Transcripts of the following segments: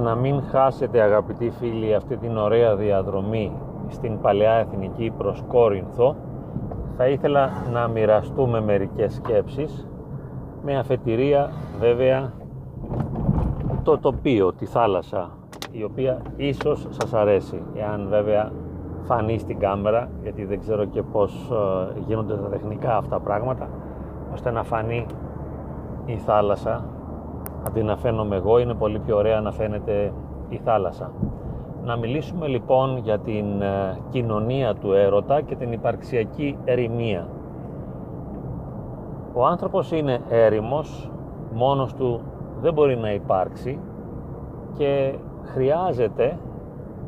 για να μην χάσετε, αγαπητοί φίλοι, αυτή την ωραία διαδρομή στην Παλαιά Εθνική προς Κόρινθο, θα ήθελα να μοιραστούμε μερικές σκέψεις, με αφετηρία βέβαια το τοπίο, τη θάλασσα, η οποία ίσως σας αρέσει, εάν βέβαια φανεί στην κάμερα, γιατί δεν ξέρω και πώς γίνονται τα τεχνικά αυτά πράγματα, ώστε να φανεί η θάλασσα. Αντί να φαίνομαι εγώ, είναι πολύ πιο ωραία να φαίνεται η θάλασσα. Να μιλήσουμε λοιπόν για την κοινωνία του έρωτα και την υπαρξιακή ερημία. Ο άνθρωπος είναι έρημος, μόνος του δεν μπορεί να υπάρξει και χρειάζεται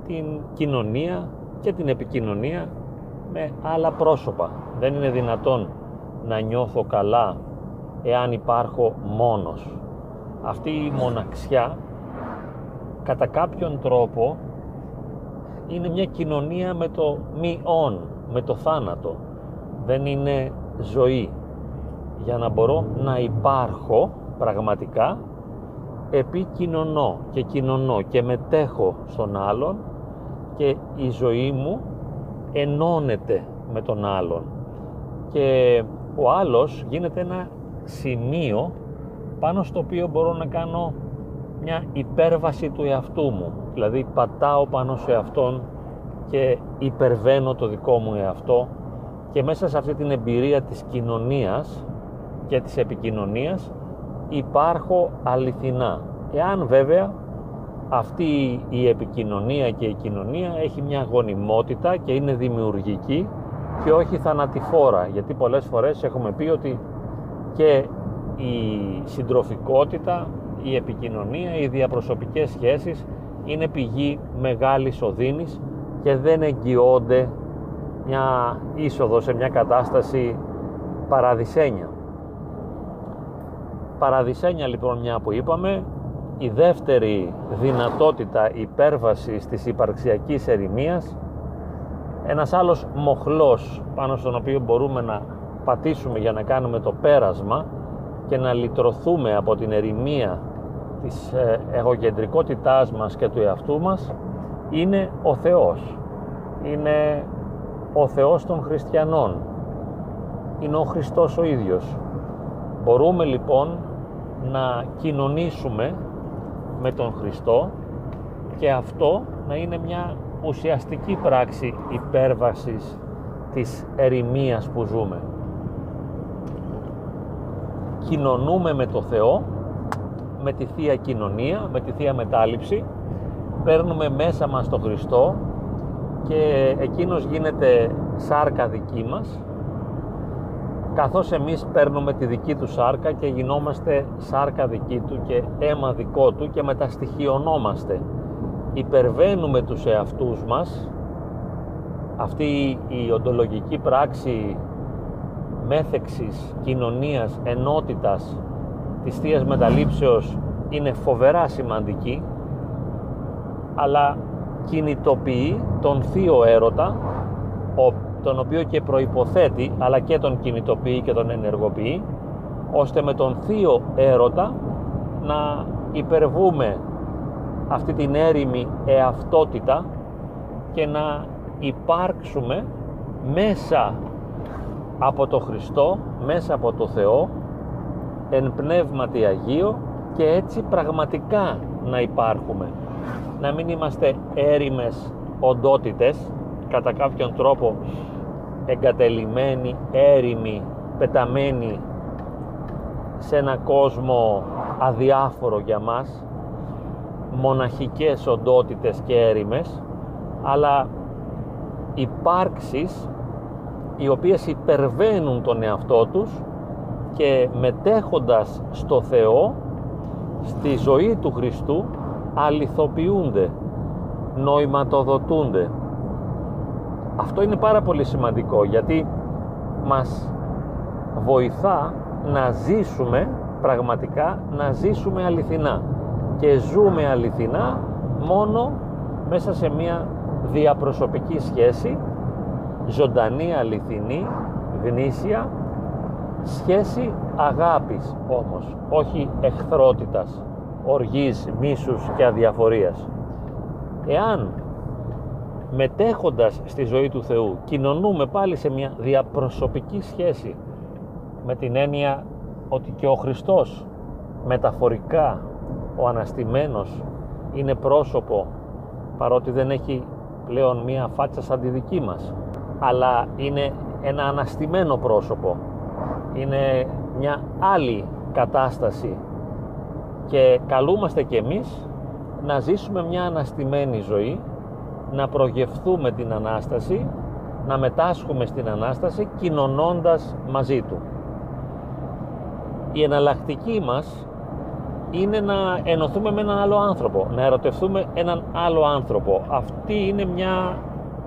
την κοινωνία και την επικοινωνία με άλλα πρόσωπα. Δεν είναι δυνατόν να νιώθω καλά εάν υπάρχω μόνος. Αυτή η μοναξιά κατά κάποιον τρόπο είναι μια κοινωνία με το μειόν, με το θάνατο. Δεν είναι ζωή. Για να μπορώ να υπάρχω πραγματικά, επικοινωνώ και κοινωνώ και μετέχω στον άλλον και η ζωή μου ενώνεται με τον άλλον και ο άλλος γίνεται ένα σημείο πάνω στο οποίο μπορώ να κάνω μια υπέρβαση του εαυτού μου, δηλαδή πατάω πάνω σε αυτόν και υπερβαίνω το δικό μου εαυτό και μέσα σε αυτή την εμπειρία της κοινωνίας και της επικοινωνίας υπάρχω αληθινά. Εάν βέβαια αυτή η επικοινωνία και η κοινωνία έχει μια γονιμότητα και είναι δημιουργική και όχι θανατηφόρα, γιατί πολλές φορές έχουμε πει ότι και η συντροφικότητα, η επικοινωνία, οι διαπροσωπικές σχέσεις είναι πηγή μεγάλης οδύνης και δεν εγγυώνται μια είσοδο σε μια κατάσταση παραδεισένια. Παραδεισένια λοιπόν, μια που είπαμε, η δεύτερη δυνατότητα υπέρβασης της υπαρξιακής ερημίας, ένας άλλος μοχλός πάνω στον οποίο μπορούμε να πατήσουμε για να κάνουμε το πέρασμα και να λυτρωθούμε από την ερημία της εγωκεντρικότητάς μας και του εαυτού μας, είναι ο Θεός. Είναι ο Θεός των χριστιανών. Είναι ο Χριστός ο ίδιος. Μπορούμε λοιπόν να κοινωνήσουμε με τον Χριστό και αυτό να είναι μια ουσιαστική πράξη υπέρβασης της ερημίας που ζούμε. Κοινωνούμε με το Θεό, με τη Θεία Κοινωνία, με τη Θεία Μετάληψη, παίρνουμε μέσα μας τον Χριστό και εκείνος γίνεται σάρκα δική μας, καθώς εμείς παίρνουμε τη δική του σάρκα και γινόμαστε σάρκα δική του και αίμα δικό του και μεταστοιχειωνόμαστε. Υπερβαίνουμε τους εαυτούς μας. Αυτή η οντολογική πράξη μέθεξης, κοινωνίας, ενότητας της Θείας Μεταλήψεως είναι φοβερά σημαντική, αλλά κινητοποιεί τον θείο έρωτα, τον οποίο και προϋποθέτει, αλλά και τον κινητοποιεί και τον ενεργοποιεί, ώστε με τον θείο έρωτα να υπερβούμε αυτή την έρημη εαυτότητα και να υπάρξουμε μέσα από το Χριστό, μέσα από το Θεό, εν πνεύματι Αγίο, και έτσι πραγματικά να υπάρχουμε. Να μην είμαστε έρημες οντότητες, κατά κάποιον τρόπο εγκατελειμμένοι, έρημοι, πεταμένοι σε ένα κόσμο αδιάφορο για μας, μοναχικές οντότητες και έρημες, αλλά υπάρξεις οι οποίες υπερβαίνουν τον εαυτό τους και μετέχοντας στο Θεό, στη ζωή του Χριστού, αληθοποιούνται, νοηματοδοτούνται. Αυτό είναι πάρα πολύ σημαντικό, γιατί μας βοηθά να ζήσουμε πραγματικά, να ζήσουμε αληθινά, και ζούμε αληθινά μόνο μέσα σε μια διαπροσωπική σχέση, ζωντανή, αληθινή, γνήσια, σχέση αγάπης όμως, όχι εχθρότητας. οργής, μίσους και αδιαφορίας. Εάν μετέχοντας στη ζωή του Θεού κοινωνούμε πάλι σε μια διαπροσωπική σχέση, με την έννοια ότι και ο Χριστός μεταφορικά, ο αναστημένος, είναι πρόσωπο, παρότι δεν έχει πλέον μία φάτσα σαν τη δική μας, αλλά είναι ένα αναστημένο πρόσωπο, είναι μια άλλη κατάσταση, και καλούμαστε κι εμείς να ζήσουμε μια αναστημένη ζωή, να προγευθούμε την Ανάσταση, να μετάσχουμε στην Ανάσταση κοινωνώντας μαζί του. Η εναλλακτική μας είναι να ενωθούμε με έναν άλλο άνθρωπο, να ερωτευτούμε έναν άλλο άνθρωπο. Αυτή είναι μια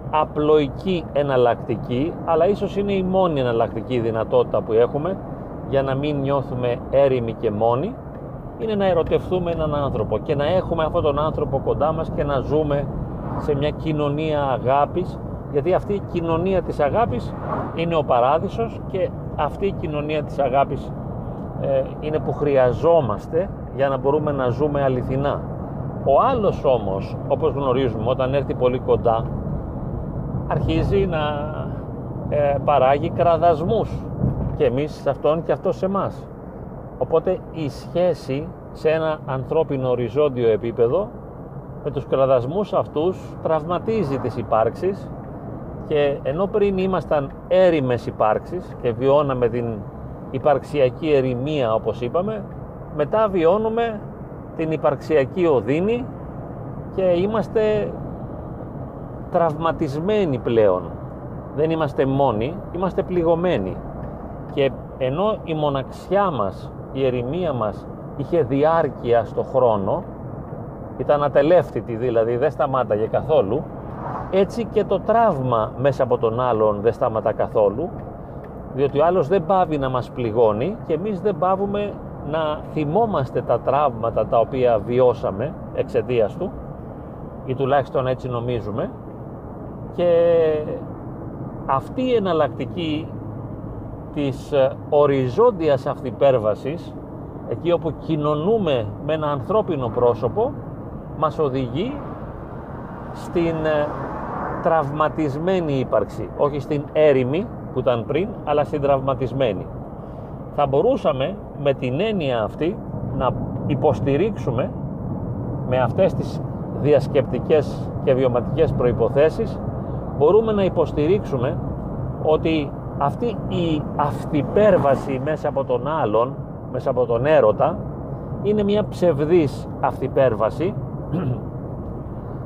απλοϊκή εναλλακτική, αλλά ίσως είναι η μόνη εναλλακτική δυνατότητα που έχουμε για να μην νιώθουμε έρημοι και μόνοι, είναι να ερωτευτούμε έναν άνθρωπο και να έχουμε αυτόν τον άνθρωπο κοντά μας και να ζούμε σε μια κοινωνία αγάπης, γιατί αυτή η κοινωνία της αγάπης είναι ο παράδεισος, και αυτή η κοινωνία της αγάπης είναι που χρειαζόμαστε για να μπορούμε να ζούμε αληθινά. Ο άλλος όμως, όπως γνωρίζουμε, όταν έρθει πολύ κοντά αρχίζει να παράγει κραδασμούς, και εμείς σε αυτόν και αυτός σε εμάς. Οπότε η σχέση σε ένα ανθρώπινο οριζόντιο επίπεδο με τους κραδασμούς αυτούς τραυματίζει τις υπάρξεις, και ενώ πριν ήμασταν έρημες υπάρξεις και βιώναμε την υπαρξιακή ερημία, όπως είπαμε, μετά βιώνουμε την υπαρξιακή οδύνη και είμαστε τραυματισμένοι πλέον. Δεν είμαστε μόνοι, είμαστε πληγωμένοι, και ενώ η μοναξιά μας, η ερημία μας είχε διάρκεια στο χρόνο, ήταν ατελεύτητη, δηλαδή δεν σταμάταγε καθόλου, έτσι και το τραύμα μέσα από τον άλλον δεν σταματά καθόλου, διότι ο άλλος δεν πάβει να μας πληγώνει και εμείς δεν πάβουμε να θυμόμαστε τα τραύματα τα οποία βιώσαμε εξαιτίας του, ή τουλάχιστον έτσι νομίζουμε. Και αυτή η εναλλακτική της οριζόντιας αυτυπέρβασης, εκεί όπου κοινωνούμε με ένα ανθρώπινο πρόσωπο, μας οδηγεί στην τραυματισμένη ύπαρξη, όχι στην έρημη που ήταν πριν, αλλά στην τραυματισμένη. Θα μπορούσαμε με την έννοια αυτή να υποστηρίξουμε με αυτές τις διασκεπτικές και βιωματικές προϋποθέσεις, μπορούμε να υποστηρίξουμε ότι αυτή η αυθυπέρβαση μέσα από τον άλλον, μέσα από τον έρωτα, είναι μια ψευδής αυθυπέρβαση,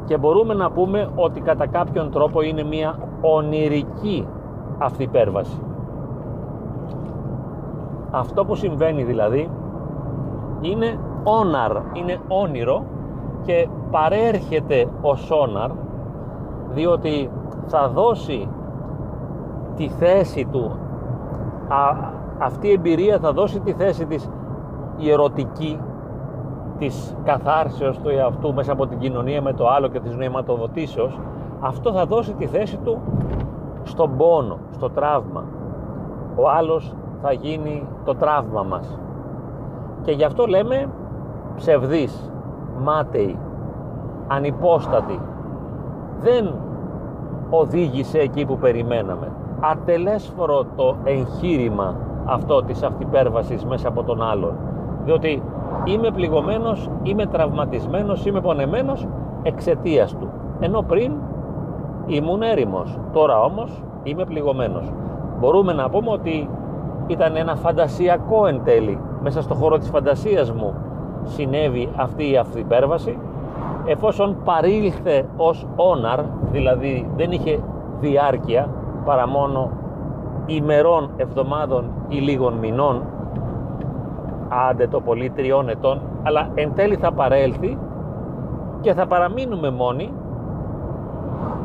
και μπορούμε να πούμε ότι κατά κάποιον τρόπο είναι μια ονειρική αυθυπέρβαση. Αυτό που συμβαίνει δηλαδή είναι όναρ, είναι όνειρο, και παρέρχεται ως όναρ, διότι θα δώσει τη θέση του, αυτή η εμπειρία θα δώσει τη θέση της η ερωτική, της καθάρσεως του εαυτού μέσα από την κοινωνία με το άλλο και της νοηματοδοτήσεως. Αυτό θα δώσει τη θέση του στον πόνο, στο τραύμα. Ο άλλος θα γίνει το τραύμα μας, και γι' αυτό λέμε ψευδής, μάταιη, ανυπόστατη, δεν οδήγησε εκεί που περιμέναμε. Ατελέσφορο το εγχείρημα αυτό της αυτυπέρβασης μέσα από τον άλλον, διότι είμαι πληγωμένος, είμαι τραυματισμένος, είμαι πονεμένος εξαιτίας του, ενώ πριν ήμουν έρημος, τώρα όμως είμαι πληγωμένος. Μπορούμε να πούμε ότι ήταν ένα φαντασιακό εν τέλει, μέσα στο χώρο της φαντασίας μου συνέβη αυτή η αυθυπέρβαση, εφόσον παρήλθε ως όναρ, δηλαδή δεν είχε διάρκεια παρά μόνο ημερών, εβδομάδων ή λίγων μηνών, άντε το πολύ 3 ετών, αλλά εν τέλει θα παρέλθει και θα παραμείνουμε μόνοι,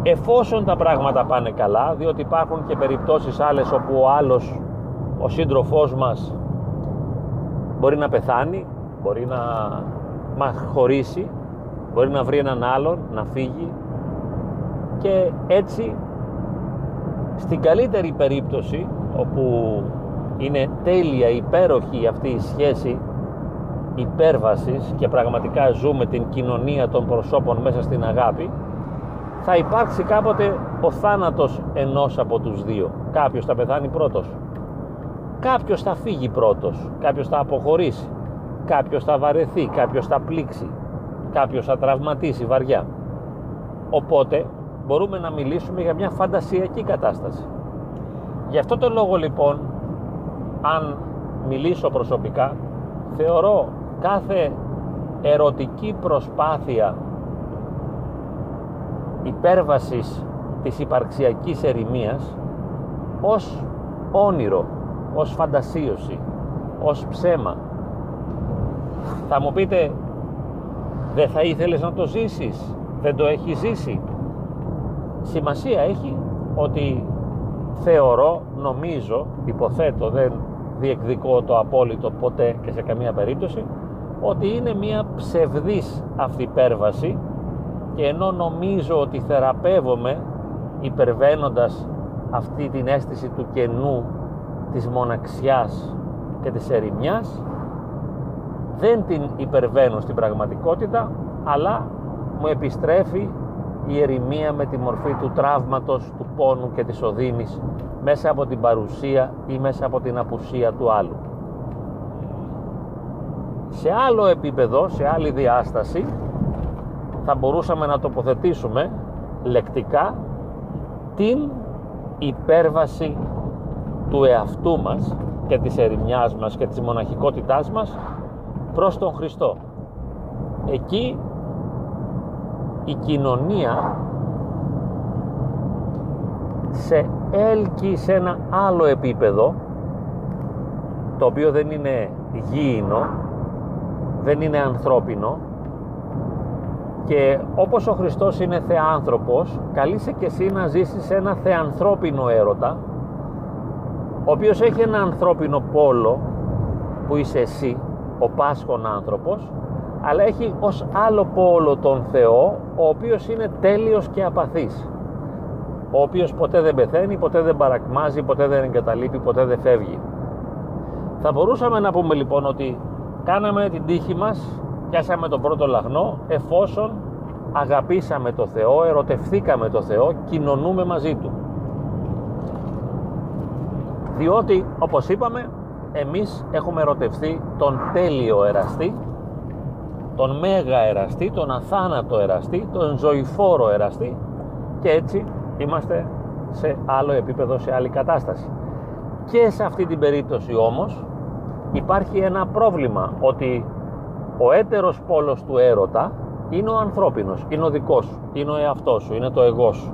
εφόσον τα πράγματα πάνε καλά, διότι υπάρχουν και περιπτώσεις άλλες όπου ο άλλος, ο σύντροφός μας, μπορεί να πεθάνει, μπορεί να μας χωρίσει, μπορεί να βρει έναν άλλον, να φύγει, και έτσι στην καλύτερη περίπτωση, όπου είναι τέλεια, υπέροχη αυτή η σχέση υπέρβασης και πραγματικά ζούμε την κοινωνία των προσώπων μέσα στην αγάπη, θα υπάρξει κάποτε ο θάνατος ενός από τους δύο. Κάποιος θα πεθάνει πρώτος, κάποιος θα φύγει πρώτος, κάποιος θα αποχωρήσει, κάποιος θα βαρεθεί, κάποιος θα πλήξει, κάποιος θα τραυματίσει βαριά. Οπότε μπορούμε να μιλήσουμε για μια φαντασιακή κατάσταση. Γι' αυτό το λόγο λοιπόν, αν μιλήσω προσωπικά, θεωρώ κάθε ερωτική προσπάθεια υπέρβασης της υπαρξιακής ερημίας ως όνειρο, ως φαντασίωση, ως ψέμα. Θα μου πείτε, δεν θα ήθελες να το ζήσεις, δεν το έχεις ζήσει. Σημασία έχει ότι θεωρώ, νομίζω, υποθέτω, δεν διεκδικώ το απόλυτο ποτέ και σε καμία περίπτωση, ότι είναι μια ψευδής αυτυπέρβαση, και ενώ νομίζω ότι θεραπεύομαι υπερβαίνοντας αυτή την αίσθηση του κενού, της μοναξιάς και της ερημιάς, δεν την υπερβαίνω στην πραγματικότητα, αλλά μου επιστρέφει η ερημία με τη μορφή του τραύματος, του πόνου και της οδύνης μέσα από την παρουσία ή μέσα από την απουσία του άλλου. Σε άλλο επίπεδο, σε άλλη διάσταση, θα μπορούσαμε να τοποθετήσουμε λεκτικά την υπέρβαση του εαυτού μας και της ερημιάς μας και της μοναχικότητάς μας προς τον Χριστό. Εκεί η κοινωνία σε έλκει σε ένα άλλο επίπεδο, το οποίο δεν είναι γήινο, δεν είναι ανθρώπινο, και όπως ο Χριστός είναι θεάνθρωπος, καλείσαι και εσύ να ζήσεις ένα θεανθρώπινο έρωτα, ο οποίος έχει ένα ανθρώπινο πόλο που είσαι εσύ, ο Πάσχων άνθρωπος, αλλά έχει ως άλλο πόλο τον Θεό, ο οποίος είναι τέλειος και απαθής, ο οποίος ποτέ δεν πεθαίνει, ποτέ δεν παρακμάζει, ποτέ δεν εγκαταλείπει, ποτέ δεν φεύγει. Θα μπορούσαμε να πούμε λοιπόν ότι κάναμε την τύχη μας, πιάσαμε τον πρώτο λαχνό, εφόσον αγαπήσαμε το Θεό, ερωτευθήκαμε το Θεό, κοινωνούμε μαζί Του. Διότι, όπως είπαμε, εμείς έχουμε ερωτευθεί τον τέλειο εραστή, τον μέγα εραστή, τον αθάνατο εραστή, τον ζωηφόρο εραστή, και έτσι είμαστε σε άλλο επίπεδο, σε άλλη κατάσταση. Και σε αυτή την περίπτωση όμως υπάρχει ένα πρόβλημα, ότι ο έτερος πόλος του έρωτα είναι ο ανθρώπινος, είναι ο δικός σου, είναι ο εαυτός σου, είναι το εγώ σου.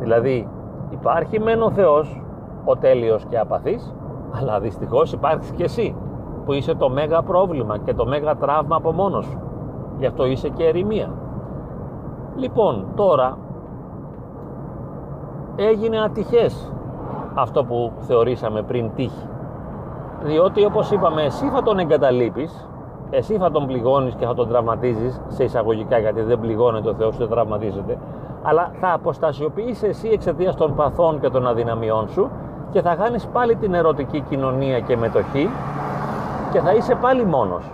Δηλαδή υπάρχει μεν ο Θεός, ο τέλειος και απαθής, αλλά δυστυχώς υπάρχει και εσύ που είσαι το μέγα πρόβλημα και το μέγα τραύμα από μόνος σου. Γι' αυτό είσαι και ερημία. Λοιπόν, τώρα έγινε ατυχές αυτό που θεωρήσαμε πριν τύχη, διότι όπως είπαμε, εσύ θα τον εγκαταλείπεις, εσύ θα τον πληγώνεις και θα τον τραυματίζεις, σε εισαγωγικά, γιατί δεν πληγώνεται ο Θεός, δεν τραυματίζεται, αλλά θα αποστασιοποιείς εσύ εξαιτίας των παθών και των αδυναμιών σου, και θα χάνεις πάλι την ερωτική κοινωνία και μετοχή, και θα είσαι πάλι μόνος.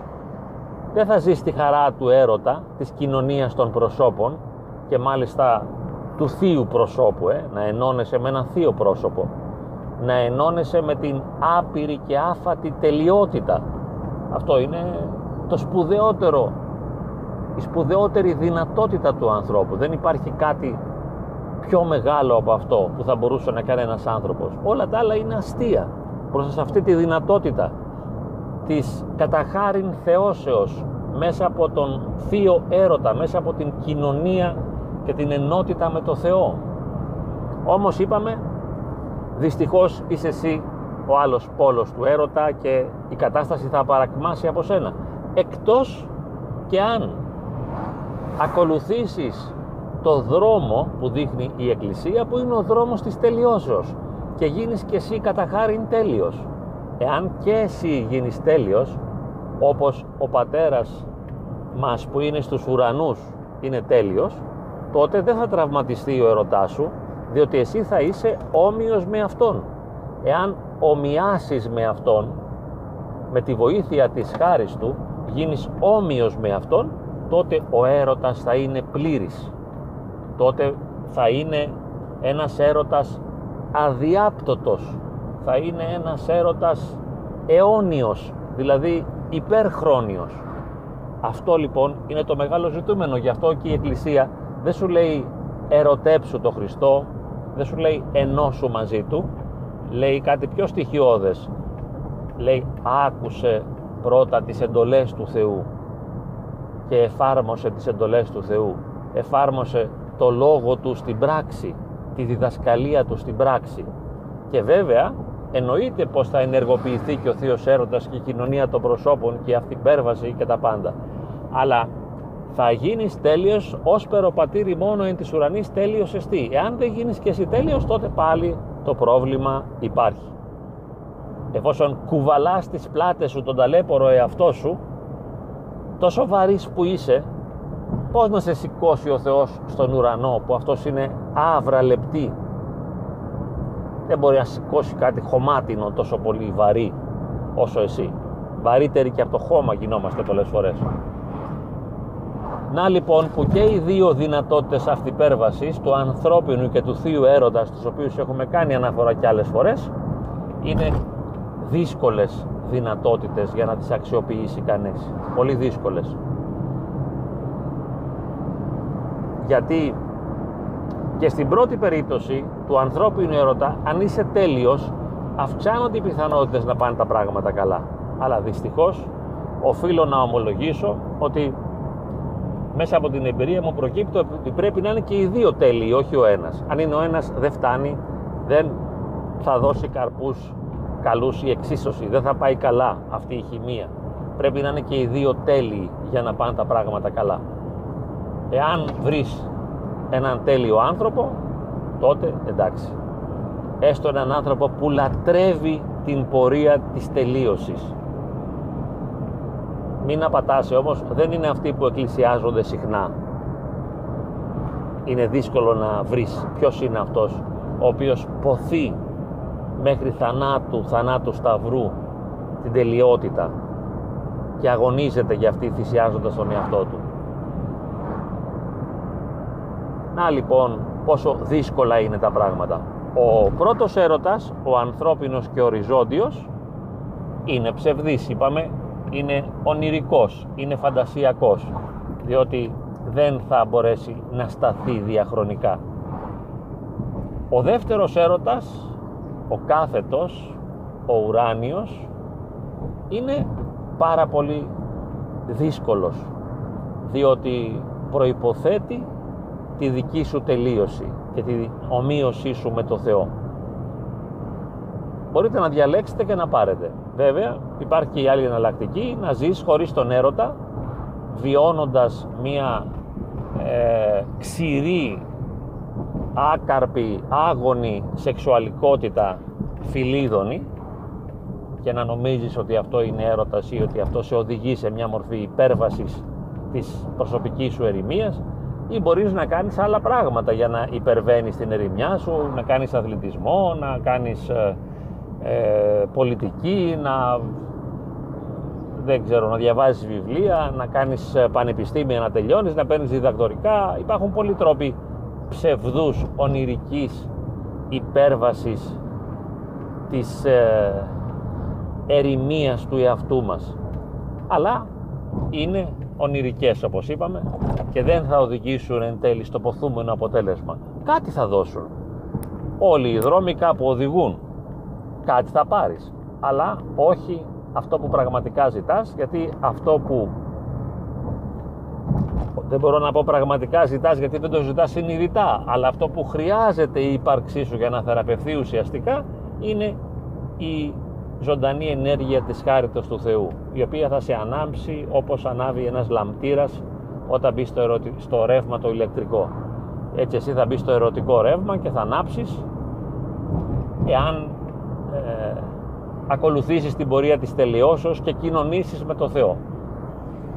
Δεν θα ζεις τη χαρά του έρωτα, της κοινωνίας των προσώπων, και μάλιστα του θείου προσώπου, να ενώνεσαι με ένα θείο πρόσωπο, να ενώνεσαι με την άπειρη και άφατη τελειότητα. Αυτό είναι το σπουδαιότερο, η σπουδαιότερη δυνατότητα του ανθρώπου. Δεν υπάρχει κάτι πιο μεγάλο από αυτό που θα μπορούσε να κάνει ένας άνθρωπος. Όλα τα άλλα είναι αστεία προς σε αυτή τη δυνατότητα της καταχάριν θεώσεως, μέσα από τον θείο έρωτα, μέσα από την κοινωνία και την ενότητα με το Θεό. Όμως είπαμε, δυστυχώς είσαι εσύ ο άλλος πόλος του έρωτα, και η κατάσταση θα παρακμάσει από σένα, εκτός και αν ακολουθήσεις το δρόμο που δείχνει η Εκκλησία, που είναι ο δρόμος της τελειώσεως, και γίνεις και εσύ κατά χάριν τέλειος. Εάν και εσύ γίνεις τέλειος, όπως ο Πατέρας μας που είναι στους ουρανούς είναι τέλειος, τότε δεν θα τραυματιστεί ο ερωτάς σου, διότι εσύ θα είσαι όμοιος με Αυτόν. Εάν ομοιάσεις με Αυτόν, με τη βοήθεια της χάρης Του, γίνεις όμοιος με αυτόν, τότε ο έρωτας θα είναι πλήρης. Τότε θα είναι ένας έρωτας αδιάπτωτος, θα είναι ένας έρωτας αιώνιος, δηλαδή υπερχρόνιος. Αυτό λοιπόν είναι το μεγάλο ζητούμενο. Γι' αυτό και η Εκκλησία δεν σου λέει ερωτέψου τον Χριστό, δεν σου λέει ενώσου μαζί του, λέει κάτι πιο στοιχειώδες. Λέει άκουσε πρώτα τις εντολές του Θεού και εφάρμοσε τις εντολές του Θεού. Εφάρμοσε το λόγο του στην πράξη, τη διδασκαλία του στην πράξη. Και βέβαια εννοείται πως θα ενεργοποιηθεί και ο θείος έρωτας και η κοινωνία των προσώπων και αυτή η υπέρβαση και τα πάντα. Αλλά θα γίνεις τέλειος ως περοπατήρι μόνο εν της ουρανής τέλειος εστί. Εάν δεν γίνεις και εσύ τέλειος, τότε πάλι το πρόβλημα υπάρχει. Εφόσον κουβαλάς τις πλάτες σου τον ταλέπορο εαυτό σου, τόσο βαρύς που είσαι, πώς να σε σηκώσει ο Θεός στον ουρανό, που αυτός είναι άβρα λεπτή. Δεν μπορεί να σηκώσει κάτι χωμάτινο τόσο πολύ βαρύ όσο εσύ. Βαρύτεροι και από το χώμα γινόμαστε πολλές φορές. Να λοιπόν που και οι δύο δυνατότητες αυτυπέρβασης, του ανθρώπινου και του θείου έρωτα, στους οποίους έχουμε κάνει αναφορά και άλλες φορές, είναι δύσκολες δυνατότητες για να τις αξιοποιήσει κανείς. Πολύ δύσκολες. Γιατί και στην πρώτη περίπτωση του ανθρώπινου έρωτα, αν είσαι τέλειος, αυξάνονται οι πιθανότητες να πάνε τα πράγματα καλά. Αλλά δυστυχώς οφείλω να ομολογήσω ότι μέσα από την εμπειρία μου προκύπτει ότι πρέπει να είναι και οι δύο τέλειοι, όχι ο ένας. Αν είναι ο ένας, δεν φτάνει, δεν θα δώσει καρπούς καλούς η εξίσωση, δεν θα πάει καλά αυτή η χημεία. Πρέπει να είναι και οι δύο τέλειοι για να πάνε τα πράγματα καλά. Εάν βρεις έναν τέλειο άνθρωπο, τότε εντάξει, έστω έναν άνθρωπο που λατρεύει την πορεία της τελείωσης. Μην απατάσαι όμως, δεν είναι αυτοί που εκκλησιάζονται συχνά. Είναι δύσκολο να βρεις ποιος είναι αυτός ο οποίος ποθεί μέχρι θανάτου σταυρού την τελειότητα και αγωνίζεται για αυτή θυσιάζοντας τον εαυτό του. Να λοιπόν πόσο δύσκολα είναι τα πράγματα. Ο πρώτος έρωτας, ο ανθρώπινος και οριζόντιος, είναι ψευδής, είπαμε, είναι ονειρικός, είναι φαντασιακός, διότι δεν θα μπορέσει να σταθεί διαχρονικά. Ο δεύτερος έρωτας, ο κάθετος, ο ουράνιος, είναι πάρα πολύ δύσκολος, διότι προϋποθέτει τη δική σου τελείωση και την ομοίωσή σου με το Θεό. Μπορείτε να διαλέξετε και να πάρετε. Βέβαια υπάρχει και η άλλη εναλλακτική, να ζεις χωρίς τον έρωτα, βιώνοντας μια ξηρή, άκαρπη, άγονη σεξουαλικότητα φιλίδωνη και να νομίζεις ότι αυτό είναι έρωτας ή ότι αυτό σε οδηγεί σε μια μορφή υπέρβασης της προσωπικής σου ερημίας. Ή μπορείς να κάνεις άλλα πράγματα για να υπερβαίνεις την ερημιά σου, να κάνεις αθλητισμό, να κάνεις πολιτική, να διαβάζεις βιβλία, να κάνεις πανεπιστήμια να τελειώνεις, να παίρνεις διδακτορικά. Υπάρχουν πολλοί τρόποι ψευδούς, ονειρικής υπέρβασης της ερημίας του εαυτού μας. Αλλά είναι ονειρικές, όπως είπαμε, και δεν θα οδηγήσουν εν τέλει στο ποθούμενο αποτέλεσμα. Κάτι θα δώσουν. Όλοι οι δρόμοι κάπου οδηγούν. Κάτι θα πάρεις. Αλλά όχι αυτό που πραγματικά ζητάς, γιατί αυτό που δεν μπορώ να πω πραγματικά ζητάς, γιατί δεν το ζητάς συνειδητά, αλλά αυτό που χρειάζεται η ύπαρξή σου για να θεραπευθεί ουσιαστικά είναι η ζωντανή ενέργεια της χάριτος του Θεού, η οποία θα σε ανάμψει όπως ανάβει ένας λαμπτήρας όταν μπει στο ρεύμα το ηλεκτρικό. Έτσι εσύ θα μπει στο ερωτικό ρεύμα και θα ανάψεις, εάν ακολουθήσεις την πορεία της τελειώσεως και κοινωνήσεις με το Θεό.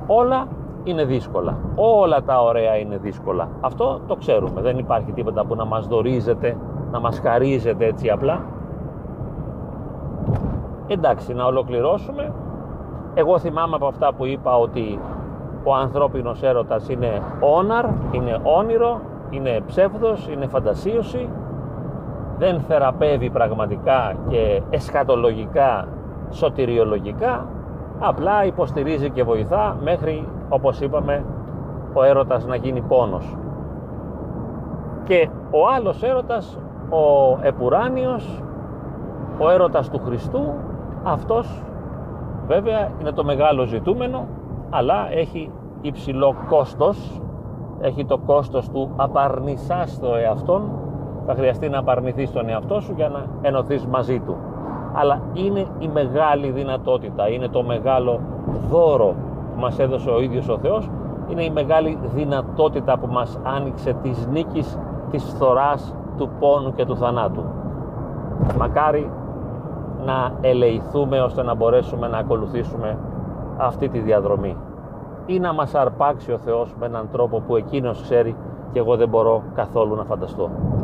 Όλα είναι δύσκολα, όλα τα ωραία είναι δύσκολα, αυτό το ξέρουμε. Δεν υπάρχει τίποτα που να μας δωρίζεται, να μας χαρίζεται έτσι απλά. Εντάξει, να ολοκληρώσουμε Εγώ θυμάμαι από αυτά που είπα ότι ο ανθρώπινος έρωτας είναι όναρ, είναι όνειρο, είναι ψεύδος, είναι φαντασίωση, δεν θεραπεύει πραγματικά και εσχατολογικά, σωτηριολογικά, απλά υποστηρίζει και βοηθά μέχρι, όπως είπαμε, ο έρωτας να γίνει πόνος. Και ο άλλος έρωτας, ο επουράνιος, ο έρωτας του Χριστού, αυτός βέβαια είναι το μεγάλο ζητούμενο, αλλά έχει υψηλό κόστος, έχει το κόστος του απαρνησάς το εαυτόν, θα χρειαστεί να απαρνηθείς τον εαυτό σου για να ενωθείς μαζί του. Αλλά είναι η μεγάλη δυνατότητα, είναι το μεγάλο δώρο που μας έδωσε ο ίδιος ο Θεός, είναι η μεγάλη δυνατότητα που μας άνοιξε της νίκης, της φθοράς, του πόνου και του θανάτου. Μακάρι να ελεηθούμε ώστε να μπορέσουμε να ακολουθήσουμε αυτή τη διαδρομή ή να μας αρπάξει ο Θεός με έναν τρόπο που εκείνος ξέρει και εγώ δεν μπορώ καθόλου να φανταστώ.